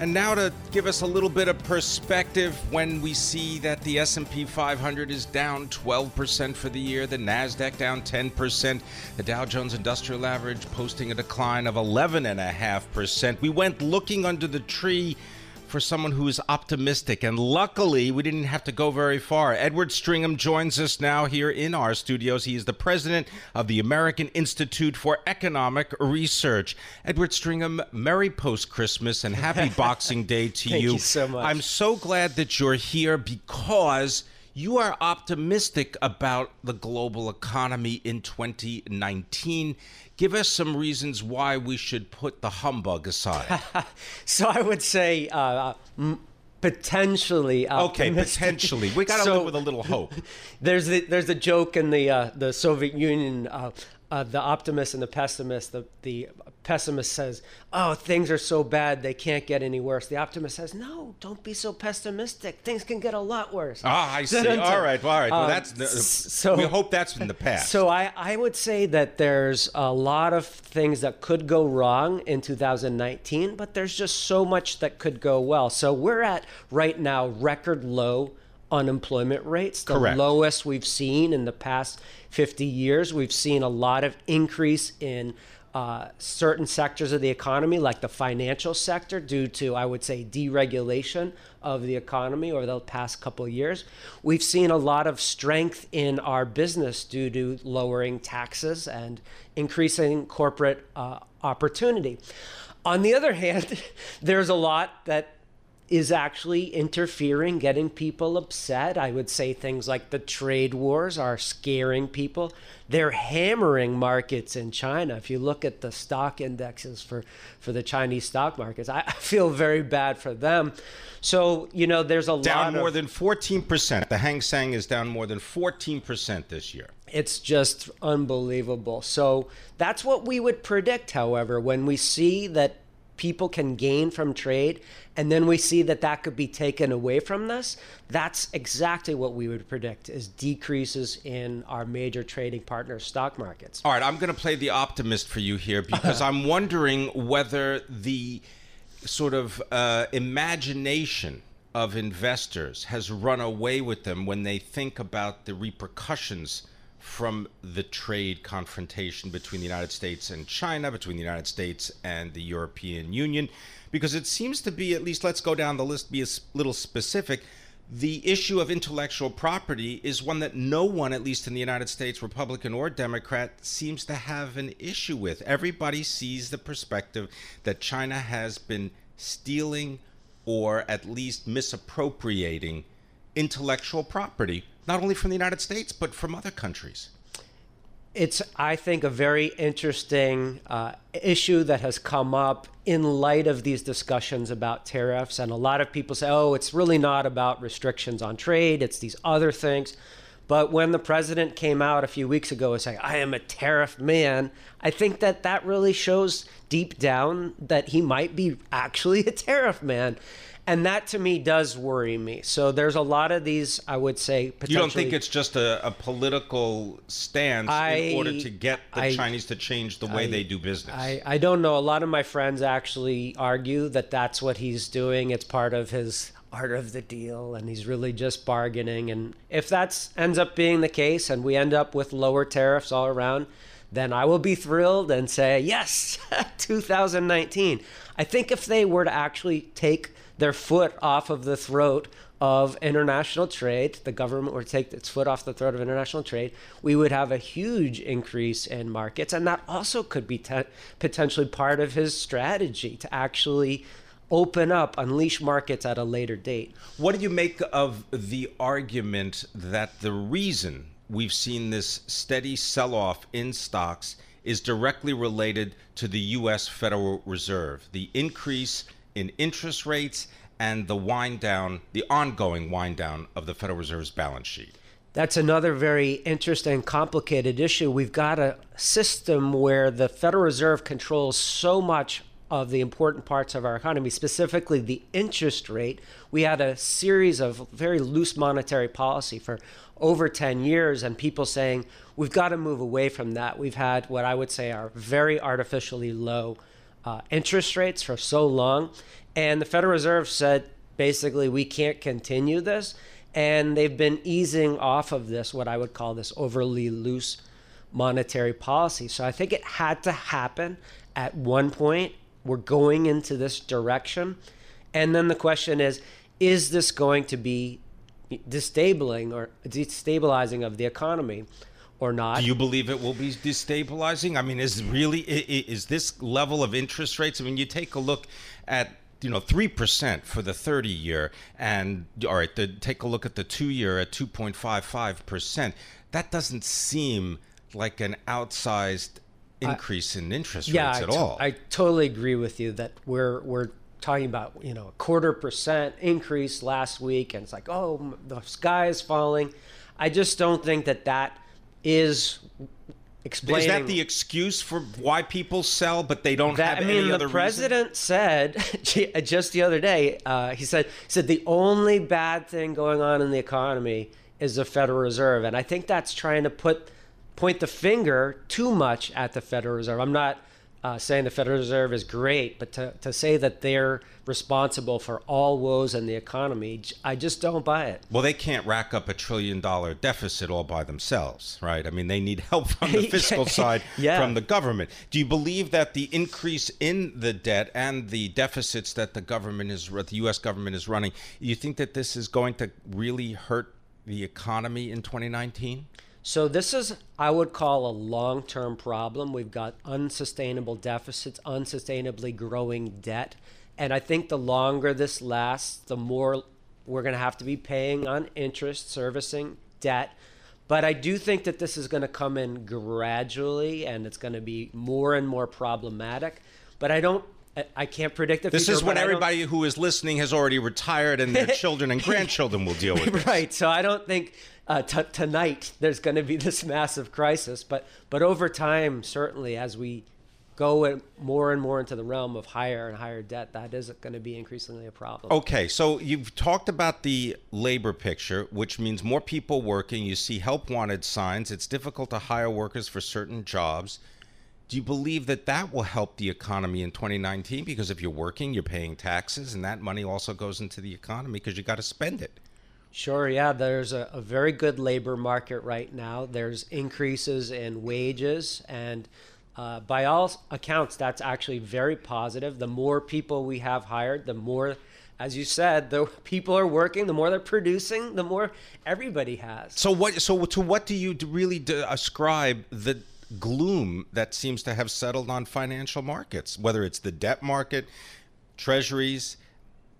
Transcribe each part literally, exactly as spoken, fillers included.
And now to give us a little bit of perspective when we see that the S and P five hundred is down twelve percent for the year, the NASDAQ down ten percent, the Dow Jones Industrial Average posting a decline of eleven point five percent. We went looking under the tree for someone who is optimistic, and luckily we didn't have to go very far. Edward Stringham joins us now here in our studios. He is the president of the American Institute for Economic Research. Edward Stringham, Merry Post-Christmas and Happy Boxing Day to Thank you. Thank you so much. I'm so glad that you're here because you are optimistic about the global economy in twenty nineteen. Give us some reasons why we should put the humbug aside. So I would say uh, m- potentially optimistic. Okay, potentially. We got to so, live with a little hope. There's the, there's a joke in the uh, the Soviet Union, uh, uh, the optimist and the pessimist. The, the pessimist says, oh, things are so bad, they can't get any worse. The optimist says, no, don't be so pessimistic. Things can get a lot worse. Ah, I see. all, all right, all right. Well, um, that's, uh, so, we hope that's in the past. So I, I would say that there's a lot of things that could go wrong in two thousand nineteen, but there's just so much that could go well. So we're at, right now, record low unemployment rates, the Correct. lowest we've seen in the past fifty years. We've seen a lot of increase in Uh, certain sectors of the economy, like the financial sector, due to, I would say, deregulation of the economy over the past couple of years. We've seen a lot of strength in our business due to lowering taxes and increasing corporate uh, opportunity. On the other hand, there's a lot that is actually interfering, getting people upset. I would say things like the trade wars are scaring people. They're hammering markets in China. If you look at the stock indexes for, for the Chinese stock markets, I, I feel very bad for them. So, you know, there's a lot of... Down more than fourteen percent. The Hang Seng is down more than fourteen percent this year. It's just unbelievable. So that's what we would predict, however, when we see that people can gain from trade, and then we see that that could be taken away from us. That's exactly what we would predict, is decreases in our major trading partner stock markets. All right, I'm going to play the optimist for you here because I'm wondering whether the sort of uh, imagination of investors has run away with them when they think about the repercussions from the trade confrontation between the United States and China, between the United States and the European Union, because it seems to be, at least let's go down the list, be a little specific. The issue of intellectual property is one that no one, at least in the United States, Republican or Democrat, seems to have an issue with. Everybody sees the perspective that China has been stealing or at least misappropriating intellectual property, not only from the United States, but from other countries. It's, I think, a very interesting uh, issue that has come up in light of these discussions about tariffs. And a lot of people say, oh, it's really not about restrictions on trade. It's these other things. But when the president came out a few weeks ago and saying, I am a tariff man, I think that that really shows deep down that he might be actually a tariff man. And that, to me, does worry me. So there's a lot of these, I would say, potentially... You don't think it's just a, a political stance I, in order to get the I, Chinese to change the way I, they do business? I, I don't know. A lot of my friends actually argue that that's what he's doing. It's part of his art of the deal, and he's really just bargaining. And if that ends up being the case and we end up with lower tariffs all around, then I will be thrilled and say, yes, two thousand nineteen. I think if they were to actually take their foot off of the throat of international trade, the government would take its foot off the throat of international trade, we would have a huge increase in markets. And that also could be te- potentially part of his strategy to actually open up, unleash markets at a later date. What do you make of the argument that the reason we've seen this steady sell-off in stocks is directly related to the U S Federal Reserve, the increase in interest rates and the wind down, the ongoing wind down of the Federal Reserve's balance sheet? That's another very interesting, complicated issue. We've got a system where the Federal Reserve controls so much of the important parts of our economy, specifically the interest rate. We had a series of very loose monetary policy for over ten years, and people saying, we've got to move away from that. We've had what I would say are very artificially low uh, interest rates for so long. And the Federal Reserve said, basically, we can't continue this. And they've been easing off of this, what I would call this overly loose monetary policy. So I think it had to happen at one point. We're going into this direction. And then the question is, is this going to be destabilizing or destabilizing of the economy or not? Do you believe it will be destabilizing? I mean, is really is this level of interest rates? I mean, you take a look at, you know, three percent for the thirty year, and all right, the, take a look at the two year at two point five five percent. That doesn't seem like an outsized increase in interest uh, rates yeah, at all. I totally agree with you that we're we're talking about, you know, a quarter percent increase last week, and it's like, oh, the sky is falling. I just don't think that that is explaining. Is that the excuse for why people sell, but they don't that, have I mean, any other reason? The president said just the other day, uh, he said, said the only bad thing going on in the economy is the Federal Reserve. And I think that's trying to put point the finger too much at the Federal Reserve. I'm not uh, saying the Federal Reserve is great, but to, to say that they're responsible for all woes in the economy, I just don't buy it. Well, they can't rack up a trillion dollar deficit all by themselves, right? I mean, they need help from the fiscal side, yeah. from the government. Do you believe that the increase in the debt and the deficits that the government is, the U S government is running, you think that this is going to really hurt the economy in twenty nineteen? So this is, I would call, a long-term problem. We've got unsustainable deficits, unsustainably growing debt. And I think the longer this lasts, the more we're going to have to be paying on interest, servicing debt. But I do think that this is going to come in gradually, and it's going to be more and more problematic. But I don't I can't predict the future. This is when everybody who is listening has already retired, and their children and grandchildren will deal with it. Right. So I don't think uh, t- tonight there's going to be this massive crisis. But but over time, certainly, as we go more and more into the realm of higher and higher debt, that is going to be increasingly a problem. Okay. So you've talked about the labor picture, which means more people working. You see help wanted signs. It's difficult to hire workers for certain jobs. Do you believe that that will help the economy in twenty nineteen? Because if you're working, you're paying taxes, and that money also goes into the economy because you got to spend it. Sure, yeah. There's a, a very good labor market right now. There's increases in wages, and uh, by all accounts, that's actually very positive. The more people we have hired, the more, as you said, the people are working, the more they're producing, the more everybody has. So what? So to what do you really ascribe the gloom that seems to have settled on financial markets, whether it's the debt market, treasuries,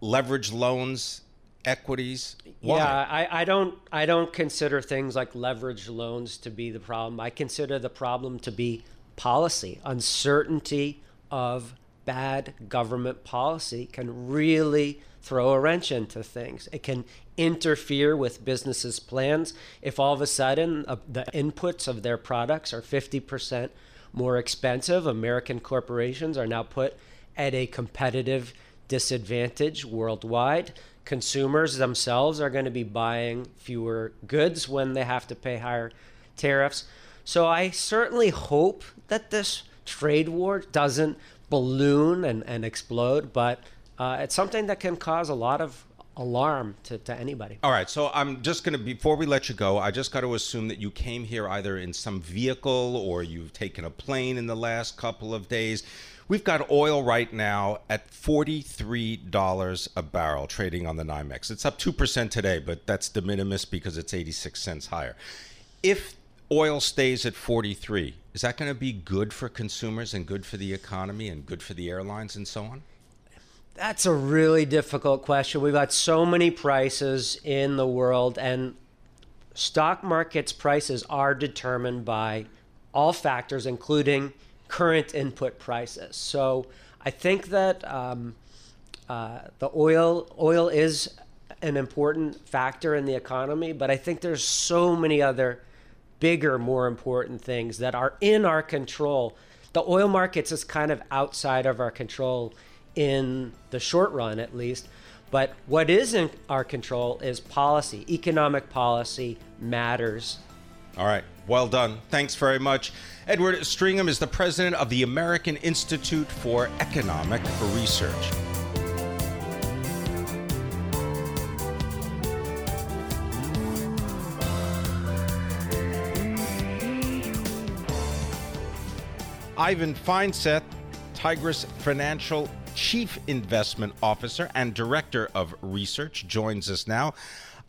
leveraged loans, equities? Why? Yeah, I, I don't I don't consider things like leveraged loans to be the problem. I consider the problem to be policy. Uncertainty of bad government policy can really throw a wrench into things. It can interfere with businesses' plans. If all of a sudden uh, the inputs of their products are fifty percent more expensive, American corporations are now put at a competitive disadvantage worldwide. Consumers themselves are going to be buying fewer goods when they have to pay higher tariffs. So I certainly hope that this trade war doesn't balloon and, and explode, but Uh, it's something that can cause a lot of alarm to, to anybody. All right. So I'm just going to, before we let you go, I just got to assume that you came here either in some vehicle or you've taken a plane in the last couple of days. We've got oil right now at forty-three dollars a barrel trading on the NYMEX. It's up two percent today, but that's de minimis because it's eighty-six cents higher. If oil stays at forty-three, is that going to be good for consumers and good for the economy and good for the airlines and so on? That's a really difficult question. We've got so many prices in the world, and stock markets prices are determined by all factors, including current input prices. So I think that um, uh, the oil oil is an important factor in the economy, but I think there's so many other bigger, more important things that are in our control. The oil markets is kind of outside of our control in the short run, at least. But what is in our control is policy. Economic policy matters. All right. Well done. Thanks very much. Edward Stringham is the president of the American Institute for Economic Research. Ivan Feinseth, Tigress Financial Chief Investment Officer and Director of Research, joins us now.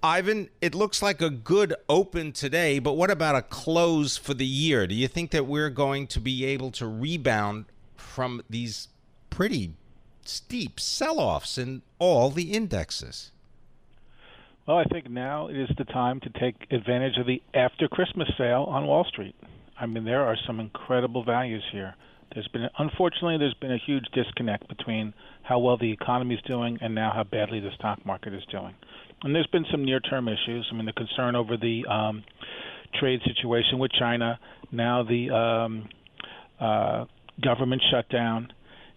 Ivan, it looks like a good open today, but what about a close for the year? Do you think that we're going to be able to rebound from these pretty steep sell-offs in all the indexes? Well, I think now is the time to take advantage of the after-Christmas sale on Wall Street. I mean, there are some incredible values here. There's been, unfortunately, there's been a huge disconnect between how well the economy is doing and now how badly the stock market is doing. And there's been some near-term issues. I mean, the concern over the um, trade situation with China, now the um, uh, government shutdown,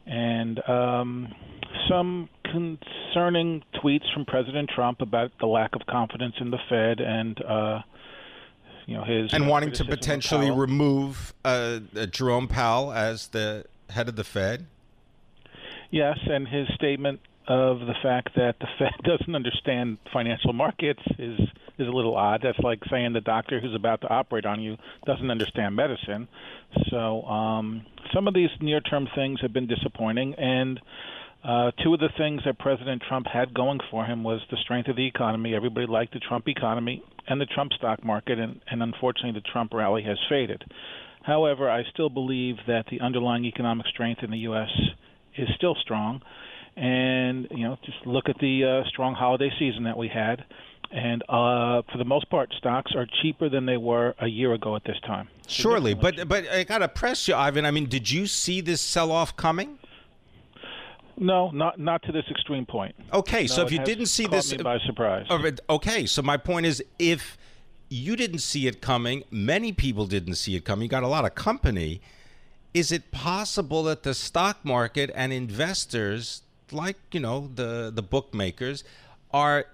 and um, some concerning tweets from President Trump about the lack of confidence in the Fed and uh You know, his and wanting to potentially remove uh, uh, Jerome Powell as the head of the Fed. Yes, and his statement of the fact that the Fed doesn't understand financial markets is, is a little odd. That's like saying the doctor who's about to operate on you doesn't understand medicine. So um, some of these near-term things have been disappointing. And uh, two of the things that President Trump had going for him was the strength of the economy. Everybody liked the Trump economy and the Trump stock market, and, and unfortunately the Trump rally has faded. However, I still believe that the underlying economic strength in the U S is still strong. And, you know, just look at the uh, strong holiday season that we had. And uh, for the most part, stocks are cheaper than they were a year ago at this time. Surely, but, but I got to press you, Ivan. I mean, did you see this sell-off coming? No, not not to this extreme point. Okay, no, so if you didn't see this, me by surprise. Okay, so my point is, if you didn't see it coming, many people didn't see it coming. You got a lot of company. Is it possible that the stock market and investors, like you know the the bookmakers, are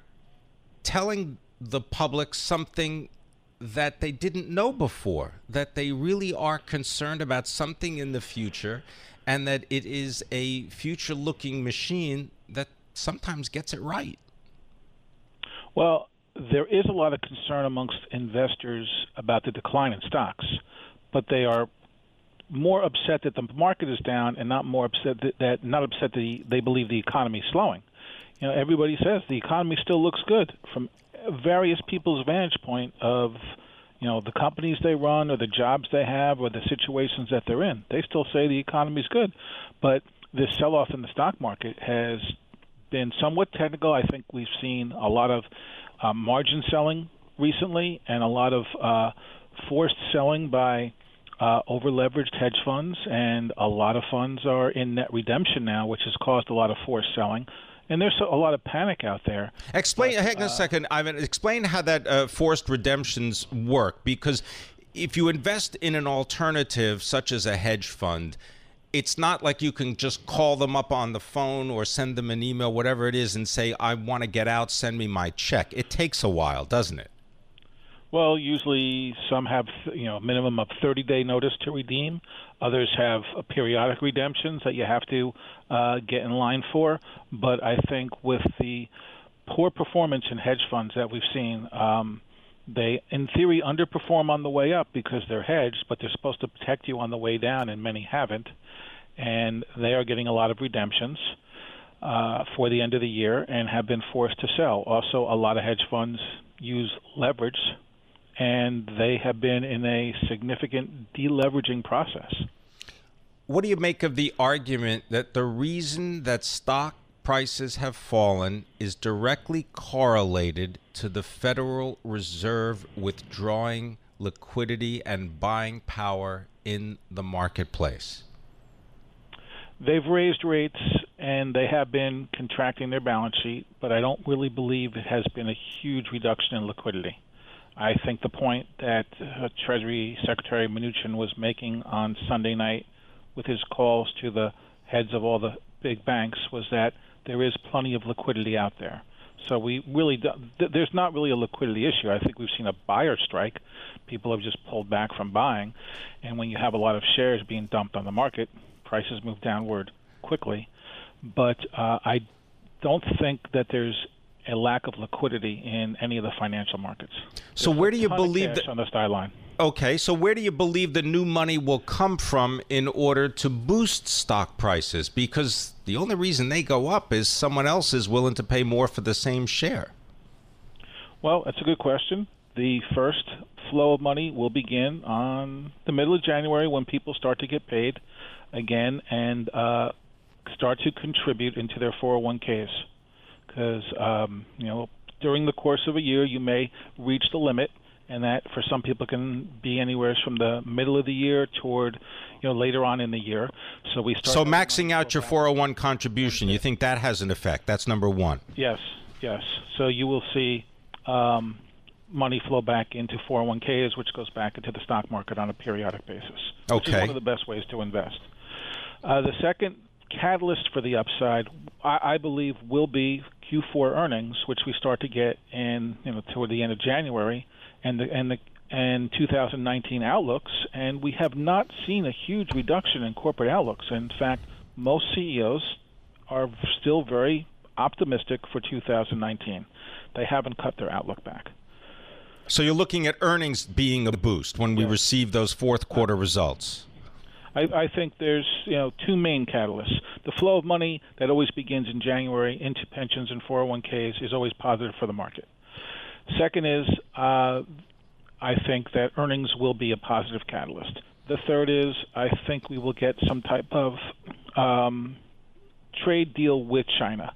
telling the public something that they didn't know before? That they really are concerned about something in the future. And that it is a future-looking machine that sometimes gets it right. Well, there is a lot of concern amongst investors about the decline in stocks, but they are more upset that the market is down and not more upset that, that not upset that they believe the economy is slowing. You know, everybody says the economy still looks good from various people's vantage point of, you know, the companies they run or the jobs they have or the situations that they're in. They still say the economy's good. But this sell-off in the stock market has been somewhat technical. I think we've seen a lot of uh, margin selling recently and a lot of uh, forced selling by uh, over-leveraged hedge funds. And a lot of funds are in net redemption now, which has caused a lot of forced selling. And there's a lot of panic out there. Explain, but, hang on uh, a second, Ivan. Explain how that uh, forced redemptions work. Because if you invest in an alternative, such as a hedge fund, it's not like you can just call them up on the phone or send them an email, whatever it is, and say, I want to get out, send me my check. It takes a while, doesn't it? Well, usually some have, you know, a minimum of thirty-day notice to redeem. Others have periodic redemptions that you have to uh, get in line for. But I think with the poor performance in hedge funds that we've seen, um, they, in theory, underperform on the way up because they're hedged, but they're supposed to protect you on the way down, and many haven't. And they are getting a lot of redemptions uh, for the end of the year and have been forced to sell. Also, a lot of hedge funds use leverage, and they have been in a significant deleveraging process. What do you make of the argument that the reason that stock prices have fallen is directly correlated to the Federal Reserve withdrawing liquidity and buying power in the marketplace? They've raised rates and they have been contracting their balance sheet, but I don't really believe it has been a huge reduction in liquidity. I think the point that uh, Treasury Secretary Mnuchin was making on Sunday night with his calls to the heads of all the big banks was that there is plenty of liquidity out there. So we really do, th- there's not really a liquidity issue. I think we've seen a buyer strike. People have just pulled back from buying. And when you have a lot of shares being dumped on the market, prices move downward quickly. But uh, I don't think that there's a lack of liquidity in any of the financial markets. So there's where do you believe that on the sideline? Okay, so where do you believe the new money will come from in order to boost stock prices? Because the only reason they go up is someone else is willing to pay more for the same share. Well, that's a good question. The first flow of money will begin on the middle of January when people start to get paid again and uh, start to contribute into their four oh one k's. Because, um, you know, during the course of a year, you may reach the limit, and that for some people can be anywhere from the middle of the year toward, you know, later on in the year. So we start. So maxing out your four oh one contribution, you think that has an effect? That's number one. Yes, yes. So you will see um, money flow back into four oh one k's, which goes back into the stock market on a periodic basis. Okay. Which is one of the best ways to invest. Uh, the second catalyst for the upside, I, I believe, will be Q four earnings, which we start to get in, you know, toward the end of January, and the and the and two thousand nineteen outlooks, and we have not seen a huge reduction in corporate outlooks. In fact, most C E Os are still very optimistic for two thousand nineteen. They haven't cut their outlook back. So you're looking at earnings being a boost when we yes. receive those fourth quarter results. I, I think there's, you know, two main catalysts. The flow of money that always begins in January into pensions and four oh one k's is always positive for the market. Second is uh, I think that earnings will be a positive catalyst. The third is I think we will get some type of um, trade deal with China.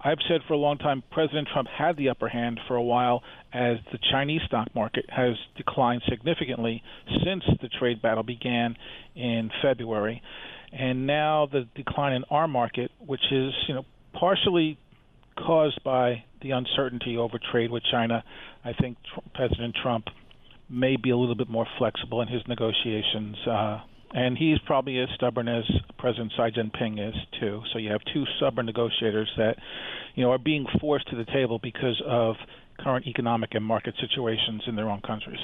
I've said for a long time President Trump had the upper hand for a while as the Chinese stock market has declined significantly since the trade battle began in February. And now the decline in our market, which is, you know, partially caused by the uncertainty over trade with China, I think Tr- President Trump may be a little bit more flexible in his negotiations. Uh, and he's probably as stubborn as President Xi Jinping is, too. So you have two stubborn negotiators that, you know, are being forced to the table because of current economic and market situations in their own countries.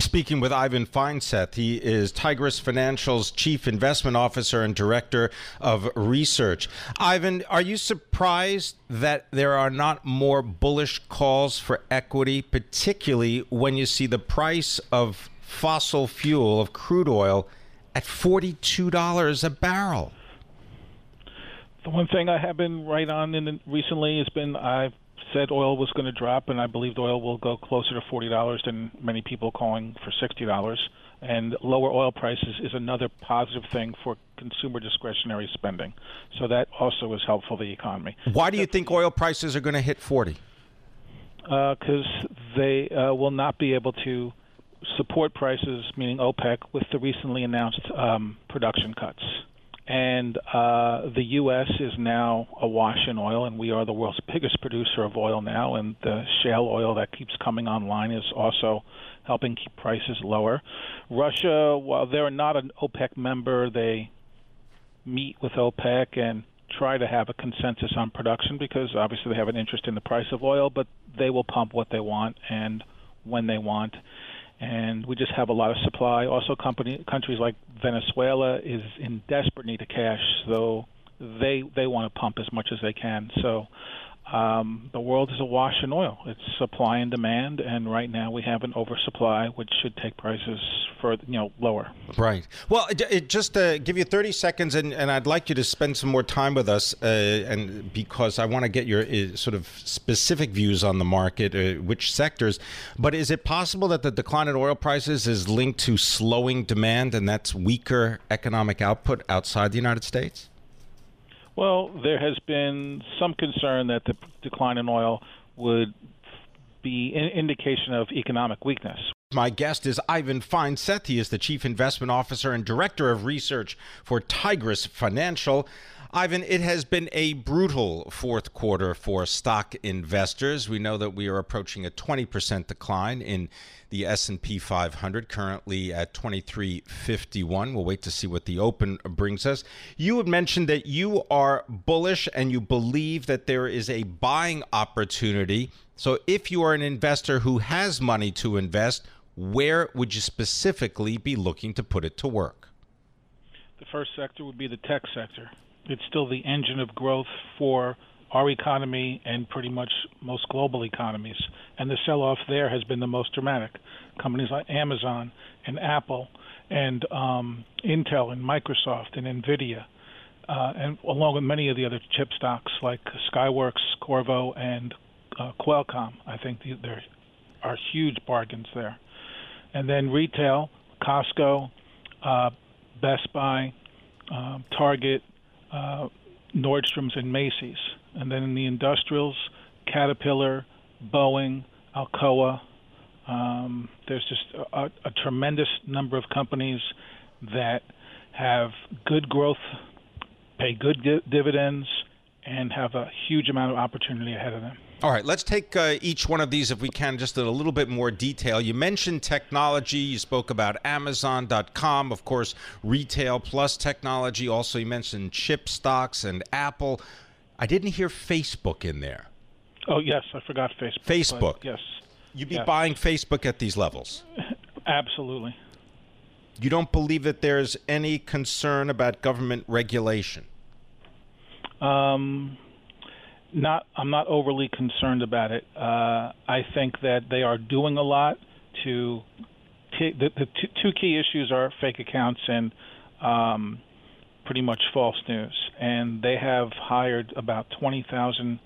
Speaking with Ivan Feinseth, he is Tigress Financial's Chief Investment Officer and Director of Research. Ivan, are you surprised that there are not more bullish calls for equity, particularly when you see the price of fossil fuel, of crude oil, at forty-two dollars a barrel? The one thing I have been right on in recently has been I've said oil was going to drop, and I believed oil will go closer to forty dollars than many people calling for sixty dollars. And lower oil prices is another positive thing for consumer discretionary spending. So that also is helpful to the economy. Why do you think oil prices are going to hit forty? Because uh, they uh, will not be able to support prices, meaning OPEC, with the recently announced um, production cuts. And uh, the U S is now awash in oil, and we are the world's biggest producer of oil now, and the shale oil that keeps coming online is also helping keep prices lower. Russia, while they're not an OPEC member, they meet with OPEC and try to have a consensus on production because obviously they have an interest in the price of oil, but they will pump what they want and when they want. And we just have a lot of supply. Also, company, countries like Venezuela is in desperate need of cash, so they they want to pump as much as they can. So um, the world is awash in oil. It's supply and demand, and right now we have an oversupply, which should take prices for you know lower. Right. Well, it, it just uh, give you thirty seconds, and, and I'd like you to spend some more time with us, uh, and because I want to get your uh, sort of specific views on the market, uh, which sectors. But is it possible that the decline in oil prices is linked to slowing demand, and that's weaker economic output outside the United States? Well, there has been some concern that the decline in oil would be an indication of economic weakness. My guest is Ivan Feinseth. He is the Chief Investment Officer and Director of Research for Tigress Financial. Ivan, it has been a brutal fourth quarter for stock investors. We know that we are approaching a twenty percent decline in the S and P five hundred, currently at twenty-three fifty-one. We'll wait to see what the open brings us. You had mentioned that you are bullish and you believe that there is a buying opportunity. So if you are an investor who has money to invest, where would you specifically be looking to put it to work? The first sector would be the tech sector. It's still the engine of growth for our economy and pretty much most global economies. And the sell-off there has been the most dramatic. Companies like Amazon and Apple and um, Intel and Microsoft and Nvidia, uh, and along with many of the other chip stocks like Skyworks, Corvo, and uh, Qualcomm. I think there are huge bargains there. And then retail, Costco, uh, Best Buy, uh, Target, uh, Nordstrom's, and Macy's. And then in the industrials, Caterpillar, Boeing, Alcoa. Um, there's just a, a tremendous number of companies that have good growth, pay good di- dividends, and have a huge amount of opportunity ahead of them. All right, let's take uh, each one of these, if we can, just in a little bit more detail. You mentioned technology. You spoke about Amazon dot com, of course, retail plus technology. Also, you mentioned chip stocks and Apple. I didn't hear Facebook in there. Oh, yes, I forgot Facebook. Facebook. Yes. You'd be yes. buying Facebook at these levels. Absolutely. You don't believe that there's any concern about government regulation? Um... Not, I'm not overly concerned about it. Uh, I think that they are doing a lot to t- – the, the t- two key issues are fake accounts and um, pretty much false news. And they have hired about twenty thousand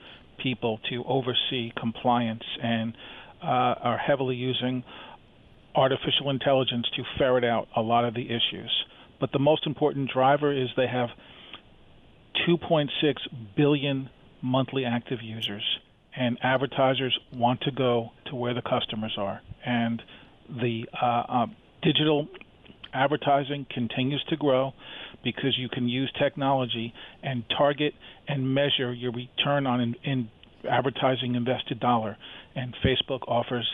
people to oversee compliance and uh, are heavily using artificial intelligence to ferret out a lot of the issues. But the most important driver is they have two point six billion monthly active users, and advertisers want to go to where the customers are. And the uh, uh, digital advertising continues to grow because you can use technology and target and measure your return on in, in advertising invested dollar. And Facebook offers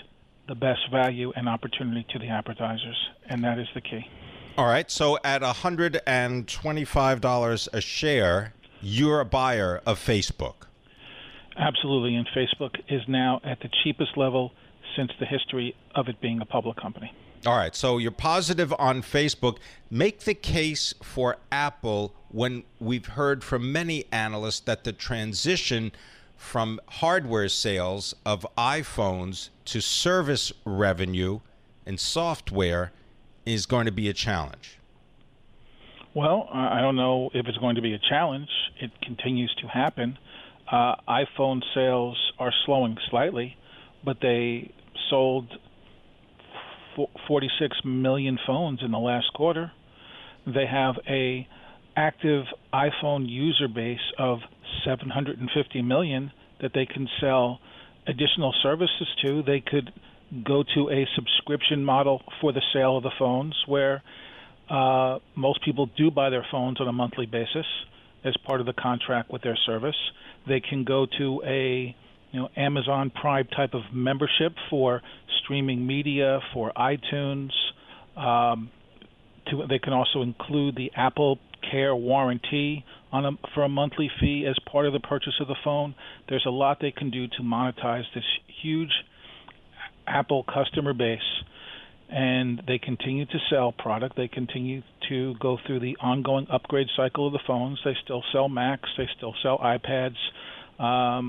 the best value and opportunity to the advertisers, and that is the key. All right, so at one hundred twenty-five dollars a share, you're a buyer of Facebook. Absolutely, and Facebook is now at the cheapest level since the history of it being a public company. All right, so you're positive on Facebook. Make the case for Apple when we've heard from many analysts that the transition from hardware sales of iPhones to service revenue and software is going to be a challenge. Well, I don't know if it's going to be a challenge. It continues to happen. Uh, iPhone sales are slowing slightly, but they sold forty-six million phones in the last quarter. They have a active iPhone user base of seven hundred fifty million that they can sell additional services to. They could go to a subscription model for the sale of the phones where Uh, most people do buy their phones on a monthly basis as part of the contract with their service. They can go to a you know, Amazon Prime type of membership for streaming media, for iTunes. Um, to, they can also include the Apple Care warranty on a, for a monthly fee as part of the purchase of the phone. There's a lot they can do to monetize this huge Apple customer base. And they continue to sell product. They continue to go through the ongoing upgrade cycle of the phones. They still sell Macs. They still sell iPads. Um,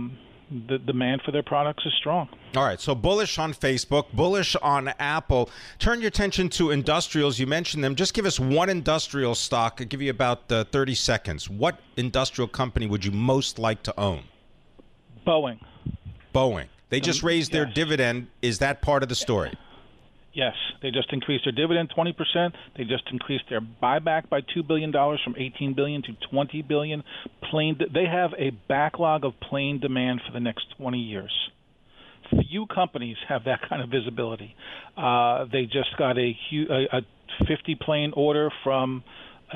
the demand for their products is strong. All right. So bullish on Facebook, bullish on Apple. Turn your attention to industrials. You mentioned them. Just give us one industrial stock. I'll give you about uh, thirty seconds. What industrial company would you most like to own? Boeing. Boeing. They just um, raised yes. their dividend. Is that part of the story? Yes, they just increased their dividend twenty percent. They just increased their buyback by two billion dollars from eighteen billion dollars to twenty billion dollars. Plain, they have a backlog of plane demand for the next twenty years. Few companies have that kind of visibility. Uh, they just got a, huge, a, a fifty plane order from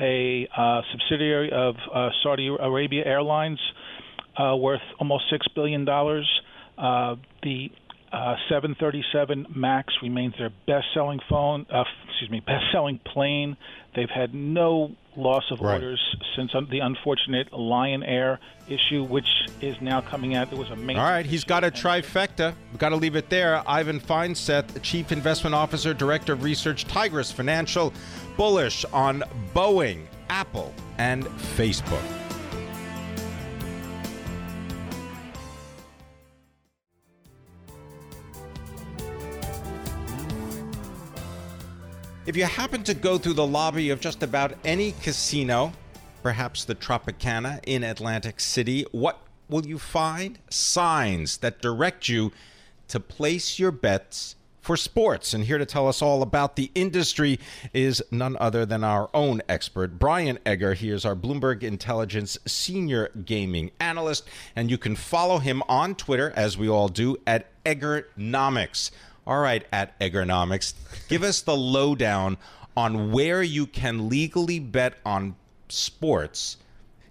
a uh, subsidiary of uh, Saudi Arabia Airlines uh, worth almost six billion dollars. Uh, the uh, seven thirty-seven MAX remains their best-selling phone. Uh, excuse me, best-selling plane. They've had no loss of right. orders since the unfortunate Lion Air issue, which is now coming out. It was amazing. All right, he's got a trifecta. We've got to leave it there. Ivan Feinseth, Chief Investment Officer, Director of Research, Tigress Financial, bullish on Boeing, Apple, and Facebook. If you happen to go through the lobby of just about any casino, perhaps the Tropicana in Atlantic City, what will you find? Signs that direct you to place your bets for sports. And here to tell us all about the industry is none other than our own expert, Brian Egger. He is our Bloomberg Intelligence Senior Gaming Analyst, and you can follow him on Twitter, as we all do, at Eggernomics. All right, at Eggernomics, give us the lowdown on where you can legally bet on sports.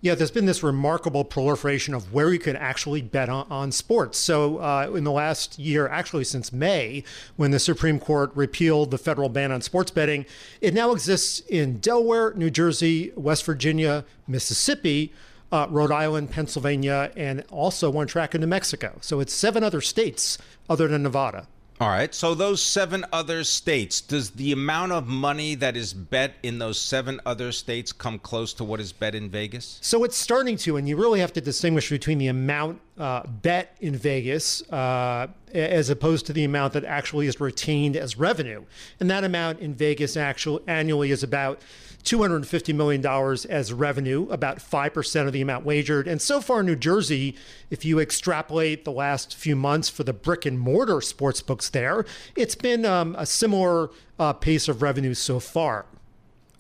Yeah, there's been this remarkable proliferation of where you can actually bet on, on sports. So uh, in the last year, actually since May, when the Supreme Court repealed the federal ban on sports betting, it now exists in Delaware, New Jersey, West Virginia, Mississippi, Uh, Rhode Island, Pennsylvania, and also one track in New Mexico. So it's seven other states other than Nevada. All right. So those seven other states, does the amount of money that is bet in those seven other states come close to what is bet in Vegas? So it's starting to, and you really have to distinguish between the amount uh, bet in Vegas uh, as opposed to the amount that actually is retained as revenue. And that amount in Vegas actual annually is about two hundred fifty million dollars as revenue, about five percent of the amount wagered. And so far in New Jersey, if you extrapolate the last few months for the brick and mortar sports books there, it's been um, a similar uh, pace of revenue so far.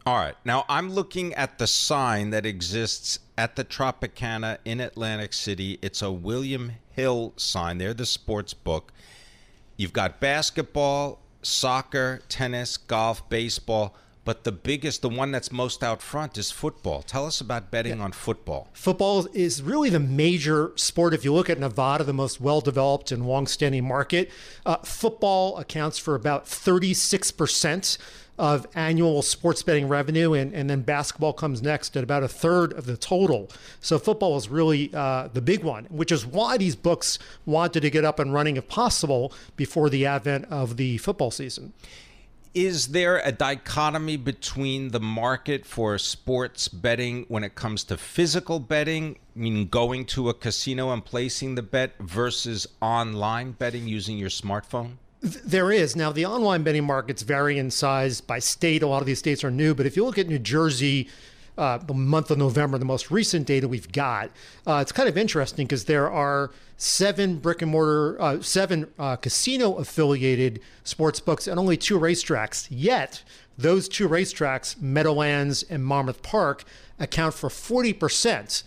All right. Now, I'm looking at the sign that exists at the Tropicana in Atlantic City. It's a William Hill sign. They're the sports book. You've got basketball, soccer, tennis, golf, baseball. But the biggest, the one that's most out front is football. Tell us about betting yeah. on football. Football is really the major sport. If you look at Nevada, the most well-developed and long-standing market, uh, football accounts for about thirty-six percent of annual sports betting revenue, and, and then basketball comes next at about a third of the total. So football is really uh, the big one, which is why these books wanted to get up and running if possible before the advent of the football season. Is there a dichotomy between the market for sports betting when it comes to physical betting, meaning going to a casino and placing the bet, versus online betting using your smartphone? There is. Now, the online betting markets vary in size by state. A lot of these states are new, but if you look at New Jersey, uh, the month of November, the most recent data we've got, uh, it's kind of interesting because there are seven brick and mortar, uh, seven uh, casino affiliated sports books and only two racetracks. Yet those two racetracks, Meadowlands and Monmouth Park, account for forty percent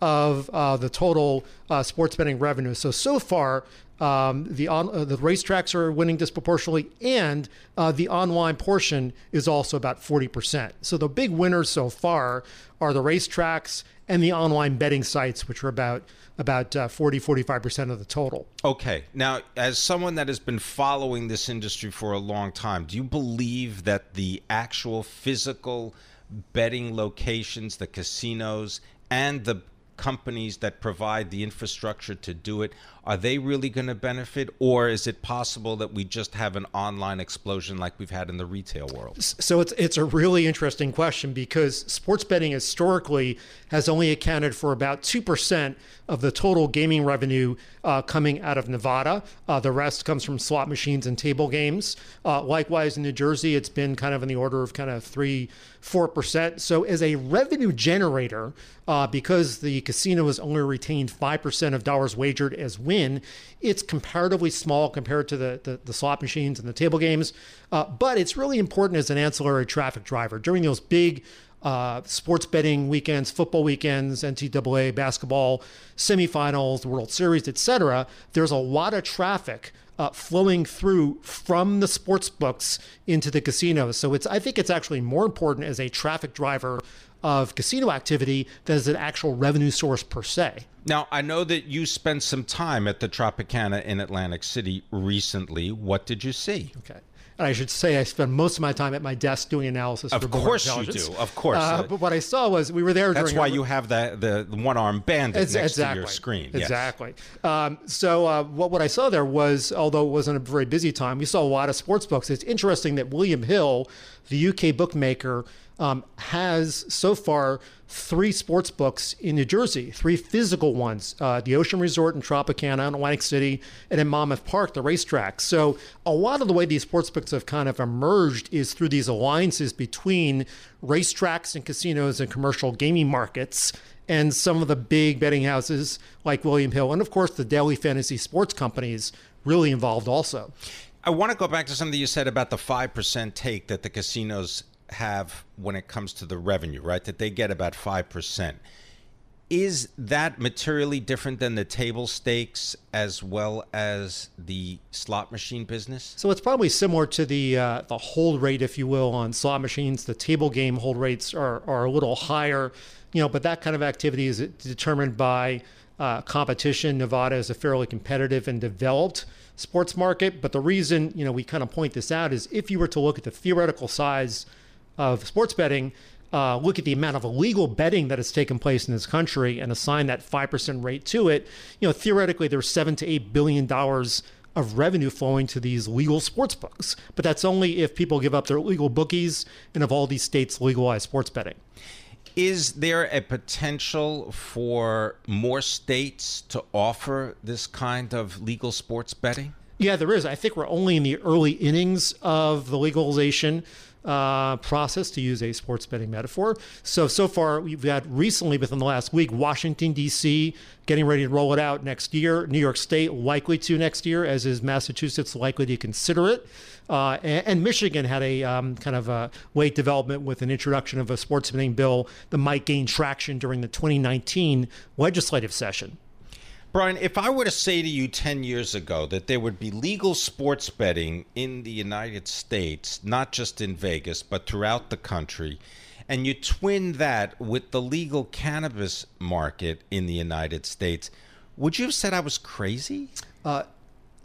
of uh, the total uh, sports betting revenue. So, so far, um, the on, uh, the racetracks are winning disproportionately, and uh, the online portion is also about forty percent. So the big winners so far are the racetracks and the online betting sites, which are about about uh, forty, forty-five percent of the total. Okay. Now, as someone that has been following this industry for a long time, do you believe that the actual physical betting locations, the casinos, and the companies that provide the infrastructure to do it, are they really going to benefit, or is it possible that we just have an online explosion like we've had in the retail world? So it's it's a really interesting question, because sports betting historically has only accounted for about two percent of the total gaming revenue uh, coming out of Nevada. Uh, the rest comes from slot machines and table games. Uh, likewise, in New Jersey, it's been kind of in the order of kind of three, four percent. So as a revenue generator, uh, because the casino has only retained five percent of dollars wagered as win, it's comparatively small compared to the, the, the slot machines and the table games. Uh, but it's really important as an ancillary traffic driver. During those big uh, sports betting weekends, football weekends, N C double A, basketball, semifinals, World Series, et cetera, there's a lot of traffic Uh, flowing through from the sports books into the casinos. So it's I think it's actually more important as a traffic driver of casino activity than as an actual revenue source per se. Now, I know that you spent some time at the Tropicana in Atlantic City recently. What did you see? Okay. And I should say I spend most of my time at my desk doing analysis of for Bloomberg Intelligence. Of course you do. Of course. Uh, but what I saw was we were there during— That's why our, you have the, the one-armed bandit ex- next exactly, to your screen. Yes. Exactly. Um, so uh, what, what I saw there was, although it wasn't a very busy time, we saw a lot of sports books. It's interesting that William Hill, the U K bookmaker, um, has so far three sports books in New Jersey, three physical ones, uh, the Ocean Resort in Tropicana in Atlantic City, and in Monmouth Park, the racetrack. So a lot of the way these sports books have kind of emerged is through these alliances between racetracks and casinos and commercial gaming markets and some of the big betting houses like William Hill. And of course, the daily fantasy sports companies really involved also. I want to go back to something you said about the five percent take that the casinos have when it comes to the revenue, right? That they get about five percent. Is that materially different than the table stakes as well as the slot machine business? So it's probably similar to the uh, the hold rate, if you will, on slot machines. The table game hold rates are, are a little higher, you know, but that kind of activity is determined by uh, competition. Nevada is a fairly competitive and developed sports market. But the reason, you know, we kind of point this out is if you were to look at the theoretical size of sports betting, uh, look at the amount of illegal betting that has taken place in this country and assign that five percent rate to it, you know, theoretically there's seven to eight billion dollars of revenue flowing to these legal sports books. But that's only if people give up their legal bookies and if all these states legalize sports betting. Is there a potential for more states to offer this kind of legal sports betting? Yeah, there is. I think we're only in the early innings of the legalization Uh, process, to use a sports betting metaphor. So, so far we've had recently within the last week, Washington, D C getting ready to roll it out next year, New York State likely to next year, as is Massachusetts likely to consider it. Uh, and, and Michigan had a um, kind of a late development with an introduction of a sports betting bill that might gain traction during the twenty nineteen legislative session. Brian, if I were to say to you ten years ago that there would be legal sports betting in the United States, not just in Vegas, but throughout the country, and you twin that with the legal cannabis market in the United States, would you have said I was crazy? Uh,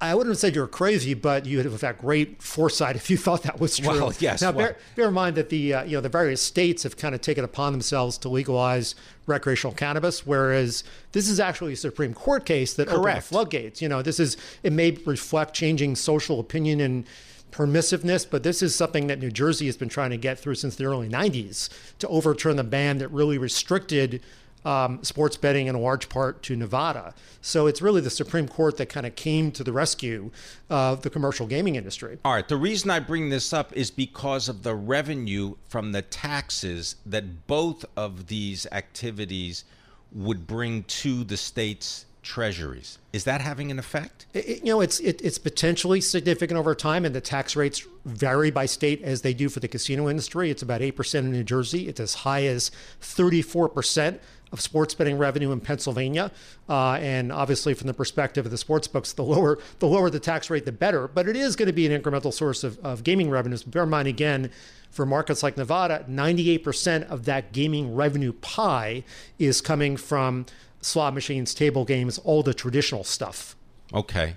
I wouldn't have said you were crazy, but you would have had great foresight if you thought that was true. Well, yes. Now, well. Bear, bear in mind that the uh, you know the various states have kind of taken upon themselves to legalize recreational cannabis, whereas this is actually a Supreme Court case that Correct. Opened the floodgates. You know, this is, it may reflect changing social opinion and permissiveness, but this is something that New Jersey has been trying to get through since the early nineties to overturn the ban that really restricted um, sports betting in a large part to Nevada. So it's really the Supreme Court that kind of came to the rescue of the commercial gaming industry. All right. The reason I bring this up is because of the revenue from the taxes that both of these activities would bring to the state's treasuries. Is that having an effect? It, you know, it's it, it's potentially significant over time, and the tax rates vary by state as they do for the casino industry. It's about eight percent in New Jersey. It's as high as thirty-four percent of sports betting revenue in Pennsylvania. Uh, and obviously from the perspective of the sports books, the lower the lower the tax rate, the better. But it is going to be an incremental source of, of gaming revenues. Bear in mind, again, for markets like Nevada, ninety-eight percent of that gaming revenue pie is coming from slot machines, table games, all the traditional stuff. Okay.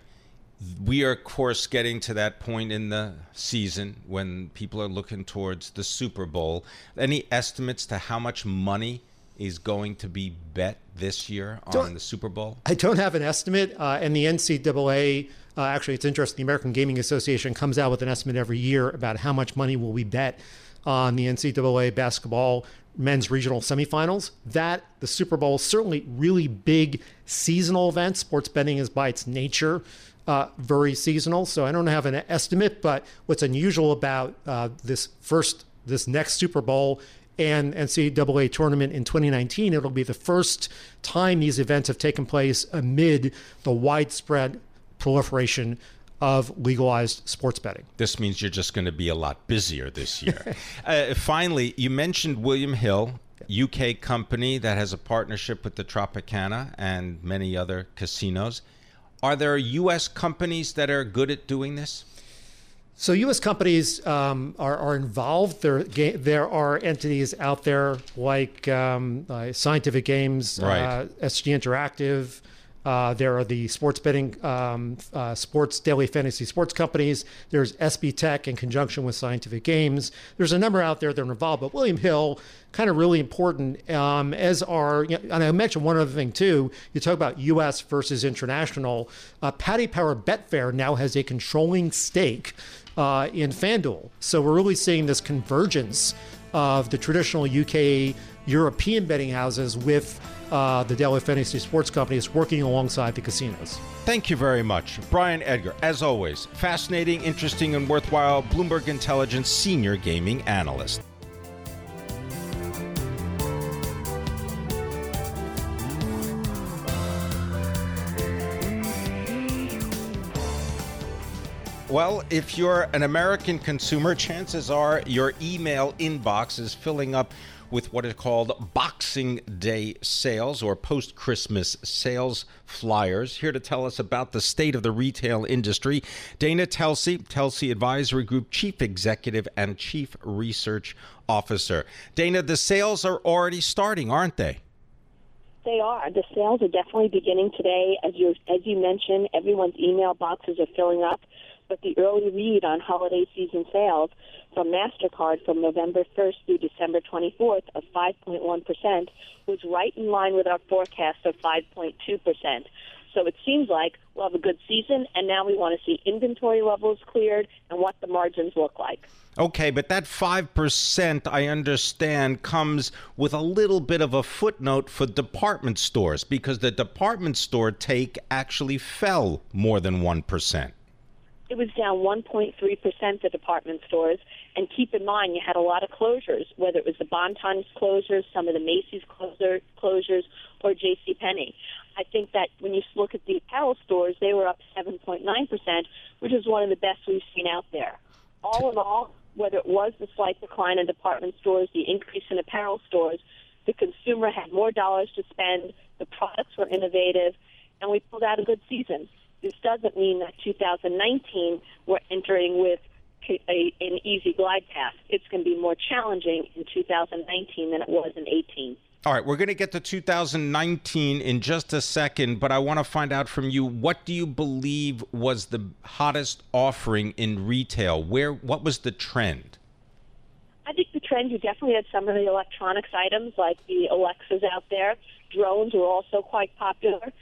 We are, of course, getting to that point in the season when people are looking towards the Super Bowl. Any estimates to how much money is going to be bet this year on don't, the Super Bowl? I don't have an estimate. Uh, and the N C double A, uh, actually, it's interesting, the American Gaming Association comes out with an estimate every year about how much money will we bet on the N C double A basketball men's regional semifinals. That, the Super Bowl, certainly really big seasonal event. Sports betting is by its nature uh, very seasonal. So I don't have an estimate, but what's unusual about uh, this first, this next Super Bowl and N C double A tournament in twenty nineteen, it'll be the first time these events have taken place amid the widespread proliferation of legalized sports betting. This means you're just going to be a lot busier this year. uh, finally, you mentioned William Hill, U K company that has a partnership with the Tropicana and many other casinos. Are there U S companies that are good at doing this? So U S companies um, are, are involved. There, there are entities out there like um, uh, Scientific Games, right. uh, S G Interactive. Uh, there are the sports betting, um, uh, sports daily fantasy sports companies. There's S B Tech in conjunction with Scientific Games. There's a number out there that are involved, but William Hill, kind of really important, um, as are, you know, and I mentioned one other thing too, you talk about U S versus international. Uh, Paddy Power Betfair now has a controlling stake uh, in FanDuel. So we're really seeing this convergence of the traditional U K European betting houses with Uh, the daily fantasy sports company is working alongside the casinos. Thank you very much, Brian Edgar. As always, fascinating, interesting, and worthwhile. Bloomberg Intelligence Senior Gaming Analyst. Well, if you're an American consumer, chances are your email inbox is filling up with what is called Boxing Day sales or post-Christmas sales flyers. Here to tell us about the state of the retail industry, Dana Telsey, Telsey Advisory Group Chief Executive and Chief Research Officer. Dana, the sales are already starting, aren't they? They are. The sales are definitely beginning today. As you, as you mentioned, everyone's email boxes are filling up. But the early read on holiday season sales from MasterCard from November first through December twenty-fourth of five point one percent was right in line with our forecast of five point two percent. So it seems like we'll have a good season, and now we want to see inventory levels cleared and what the margins look like. Okay, but that five percent, I understand, comes with a little bit of a footnote for department stores, because the department store take actually fell more than one percent. It was down one point three percent, the department stores. And keep in mind, you had a lot of closures, whether it was the Bon-Ton's closures, some of the Macy's closer, closures, or JCPenney. I think that when you look at the apparel stores, they were up seven point nine percent, which is one of the best we've seen out there. All in all, whether it was the slight decline in department stores, the increase in apparel stores, the consumer had more dollars to spend, the products were innovative, and we pulled out a good season. This doesn't mean that two thousand nineteen we're entering with a, an easy glide path. It's going to be more challenging in two thousand nineteen than it was in eighteen. All right, we're going to get to two thousand nineteen in just a second, but I want to find out from you, what do you believe was the hottest offering in retail? Where, what was the trend? I think the trend, you definitely had some of the electronics items like the Alexas out there. Drones were also quite popular.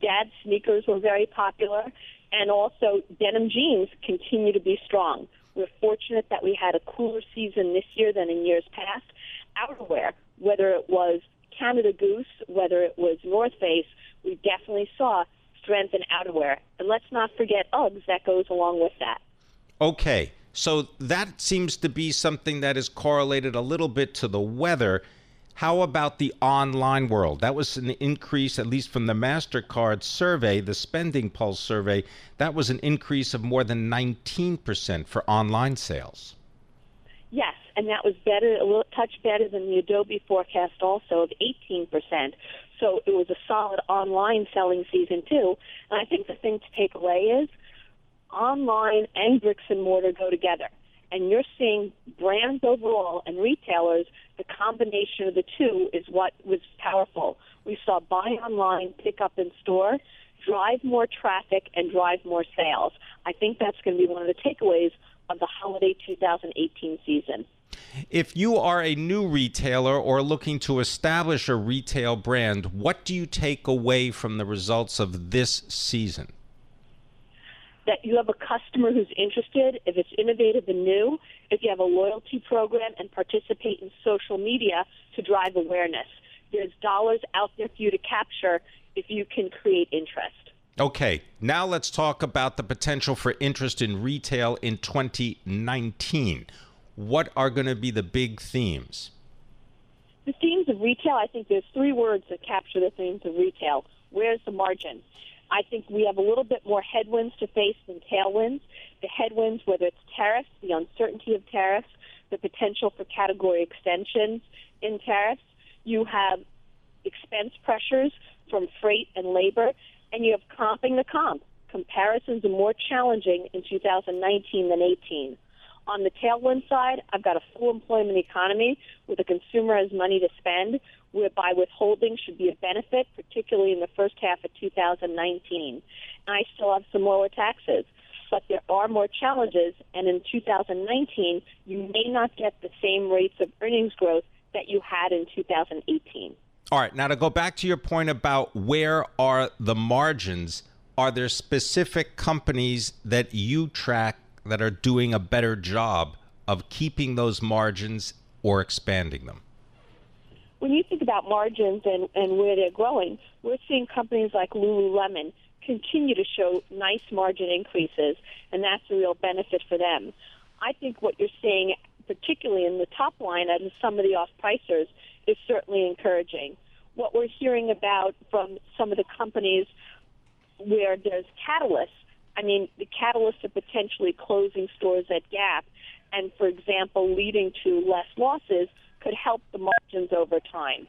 Dad sneakers were very popular, and also denim jeans continue to be strong. We're fortunate that we had a cooler season this year than in years past. Outerwear, whether it was Canada Goose, whether it was North Face, we definitely saw strength in outerwear. And let's not forget Uggs, that goes along with that. Okay, so that seems to be something that is correlated a little bit to the weather. How about the online world? That was an increase, at least from the MasterCard survey, the Spending Pulse survey, that was an increase of more than nineteen percent for online sales. Yes, and that was better, a little touch better than the Adobe forecast also of eighteen percent. So it was a solid online selling season too. And I think the thing to take away is online and bricks and mortar go together. And you're seeing brands overall and retailers, the combination of the two is what was powerful. We saw buy online, pick up in store, drive more traffic, and drive more sales. I think that's going to be one of the takeaways of the holiday two thousand eighteen season. If you are a new retailer or looking to establish a retail brand, what do you take away from the results of this season? That you have a customer who's interested, if it's innovative and new, if you have a loyalty program and participate in social media to drive awareness. There's dollars out there for you to capture if you can create interest. Okay, now let's talk about the potential for interest in retail in twenty nineteen. What are going to be the big themes? The themes of retail, I think there's three words that capture the themes of retail. Where's the margin? I think we have a little bit more headwinds to face than tailwinds. The headwinds, whether it's tariffs, the uncertainty of tariffs, the potential for category extensions in tariffs. You have expense pressures from freight and labor, and you have comping the comp. Comparisons are more challenging in two thousand nineteen than eighteen. On the tailwind side, I've got a full employment economy where the consumer has money to spend, whereby withholding should be a benefit, particularly in the first half of two thousand nineteen. And I still have some lower taxes, but there are more challenges, and in two thousand nineteen, you may not get the same rates of earnings growth that you had in two thousand eighteen. All right, now to go back to your point about where are the margins, are there specific companies that you track that are doing a better job of keeping those margins or expanding them? When you think about margins and, and where they're growing, we're seeing companies like Lululemon continue to show nice margin increases, and that's a real benefit for them. I think what you're seeing, particularly in the top line out of some of the off-pricers, is certainly encouraging. What we're hearing about from some of the companies where there's catalysts, I mean, the catalysts are potentially closing stores at Gap and, for example, leading to less losses could help the margins over time.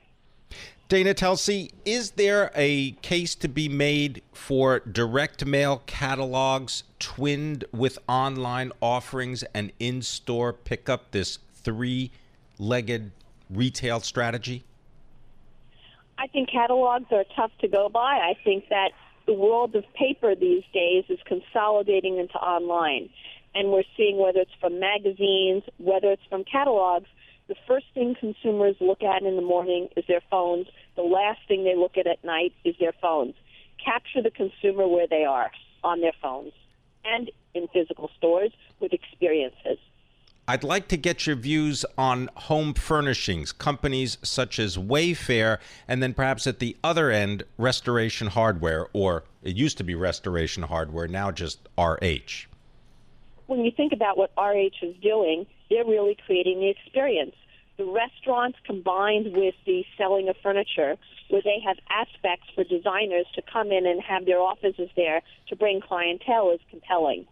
Dana Telsey, is there a case to be made for direct mail catalogs twinned with online offerings and in-store pickup, this three-legged retail strategy? I think catalogs are tough to go by. I think that the world of paper these days is consolidating into online, and we're seeing whether it's from magazines, whether it's from catalogs, the first thing consumers look at in the morning is their phones. The last thing they look at at night is their phones. Capture the consumer where they are, on their phones, and in physical stores with experiences. I'd like to get your views on home furnishings, companies such as Wayfair, and then perhaps at the other end, Restoration Hardware, or it used to be Restoration Hardware, now just R H. When you think about what R H is doing, they're really creating the experience. The restaurants combined with the selling of furniture, where they have aspects for designers to come in and have their offices there to bring clientele, is compelling.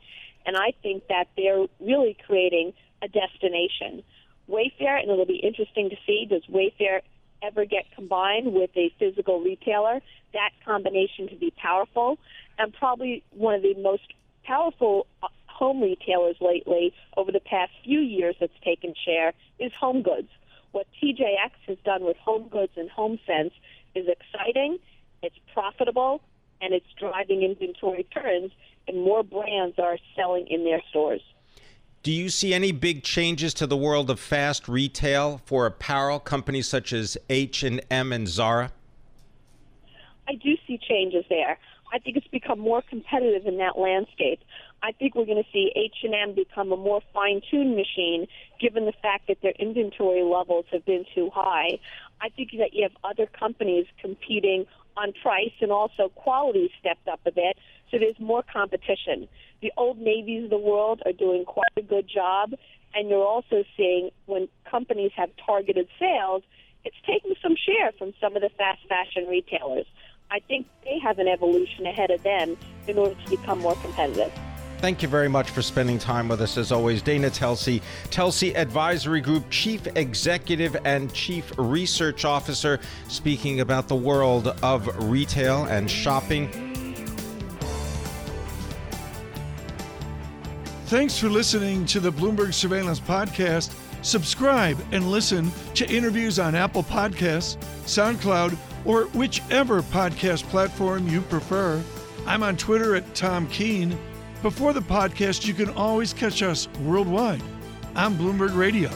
And I think that they're really creating a destination. Wayfair, and it'll be interesting to see, does Wayfair ever get combined with a physical retailer? That combination could be powerful. And probably one of the most powerful home retailers lately over the past few years that's taken share is HomeGoods. What T J X has done with HomeGoods and HomeSense is exciting, it's profitable, and it's driving inventory turns, and more brands are selling in their stores. Do you see any big changes to the world of fast retail for apparel companies such as H and M and Zara? I do see changes there. I think it's become more competitive in that landscape. I think we're going to see H and M become a more fine-tuned machine, given the fact that their inventory levels have been too high. I think that you have other companies competing on price, and also quality stepped up a bit, so there's more competition. The Old Navies of the world are doing quite a good job, and you're also seeing when companies have targeted sales, it's taking some share from some of the fast fashion retailers. I think they have an evolution ahead of them in order to become more competitive. Thank you very much for spending time with us, as always. Dana Telsey, Telsey Advisory Group Chief Executive and Chief Research Officer, speaking about the world of retail and shopping. Thanks for listening to the Bloomberg Surveillance Podcast. Subscribe and listen to interviews on Apple Podcasts, SoundCloud, or whichever podcast platform you prefer. I'm on Twitter at Tom Keene. Before the podcast, you can always catch us worldwide on Bloomberg Radio.